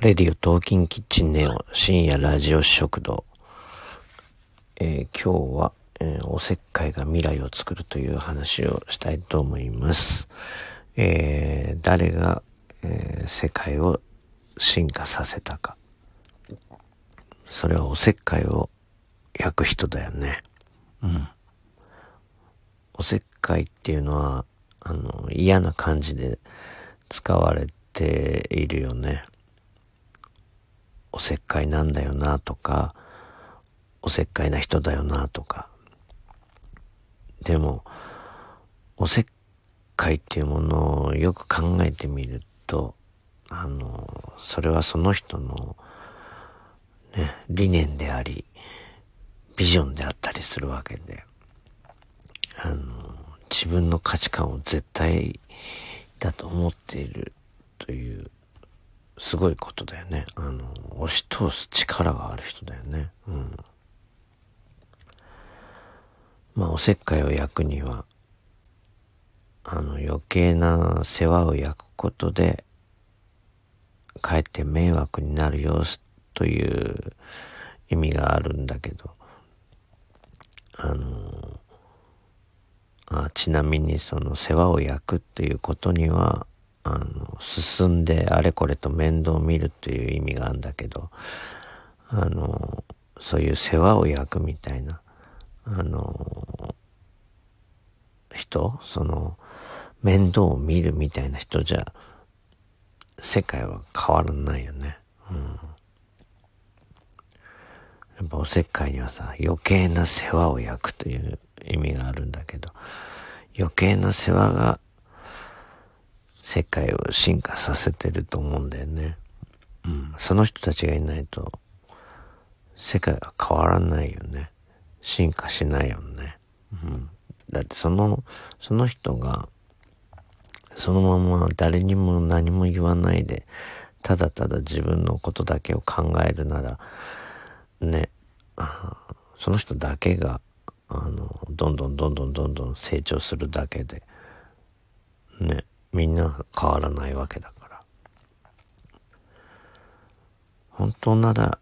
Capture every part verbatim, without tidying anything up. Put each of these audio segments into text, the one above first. レディオトーキンキッチンネオ深夜ラジオ食堂、えー、今日は、えー、おせっかいが未来を作るという話をしたいと思います、えー、誰が、えー、世界を進化させたか、それはおせっかいを焼く人だよね。うん。おせっかいっていうのはあの嫌な感じで使われているよね。おせっかいなんだよなとか、おせっかいな人だよなとか。でもおせっかいっていうものをよく考えてみると、あのそれはその人の、ね、理念でありビジョンであったりするわけで、あの自分の価値観を絶対だと思っているというすごいことだよね。あの押し通す力がある人だよね。うん。まあおせっかいを焼くには、あの余計な世話を焼くことでかえって迷惑になる様子という意味があるんだけど、あのあちなみにその世話を焼くということには、あの進んであれこれと面倒を見るという意味があるんだけど、あのそういう世話を焼くみたいなあの人、その面倒を見るみたいな人じゃ世界は変わらないよね。うん、やっぱおせっかいにはさ、余計な世話を焼くという意味があるんだけど、余計な世話が世界を進化させてると思うんだよね。うん、その人たちがいないと世界は変わらないよね。進化しないよね。うん、だってそのその人がそのまま誰にも何も言わないで、ただただ自分のことだけを考えるならね、その人だけがあのどんどんどんどんどんどん成長するだけでね。みんな変わらないわけだから。本当なら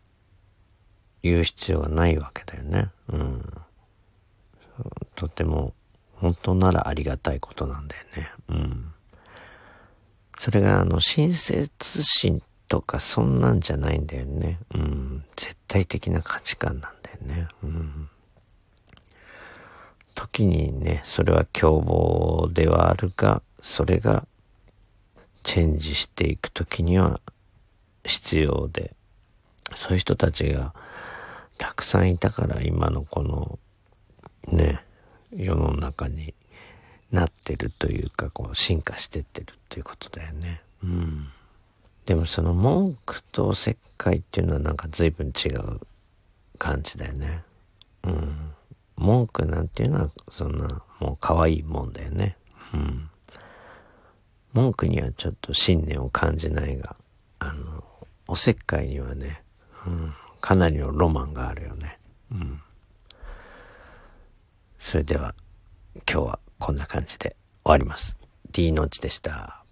言う必要がないわけだよね。うん。とても本当ならありがたいことなんだよね。うん。それがあの親切心とかそんなんじゃないんだよね。うん。絶対的な価値観なんだよね。うん。時にね、それは凶暴ではあるが、それがチェンジしていくときには必要で、そういう人たちがたくさんいたから今のこのね世の中になってるというか、こう進化してってるということだよね。うん。でもその文句とおせっかいっていうのはなんか随分違う感じだよね。うん。文句なんていうのはそんなもう可愛いもんだよね。うん。文句にはちょっと信念を感じないが、あのおせっかいにはね、うん、かなりのロマンがあるよね。うん、それでは今日はこんな感じで終わります。Dのうちでした。